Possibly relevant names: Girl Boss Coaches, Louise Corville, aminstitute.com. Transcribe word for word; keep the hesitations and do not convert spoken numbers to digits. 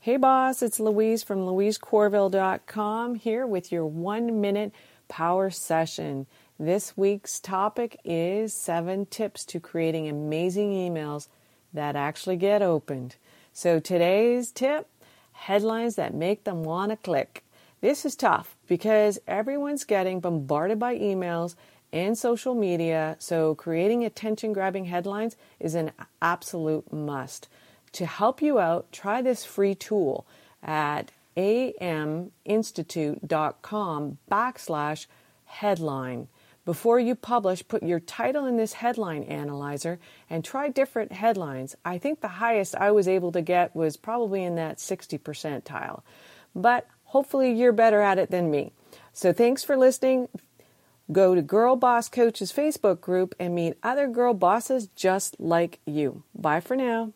Hey boss, it's Louise from louise corville dot com here with your one-minute power session. This week's topic is seven tips to creating amazing emails that actually get opened. So today's tip, headlines that make them want to click. This is tough because everyone's getting bombarded by emails and social media, so creating attention-grabbing headlines is an absolute must. To help you out, try this free tool at aminstitute.com backslash headline. Before you publish, put your title in this headline analyzer and try different headlines. I think the highest I was able to get was probably in that sixty percentile, but hopefully you're better at it than me. So thanks for listening. Go to Girl Boss Coaches Facebook group and meet other girl bosses just like you. Bye for now.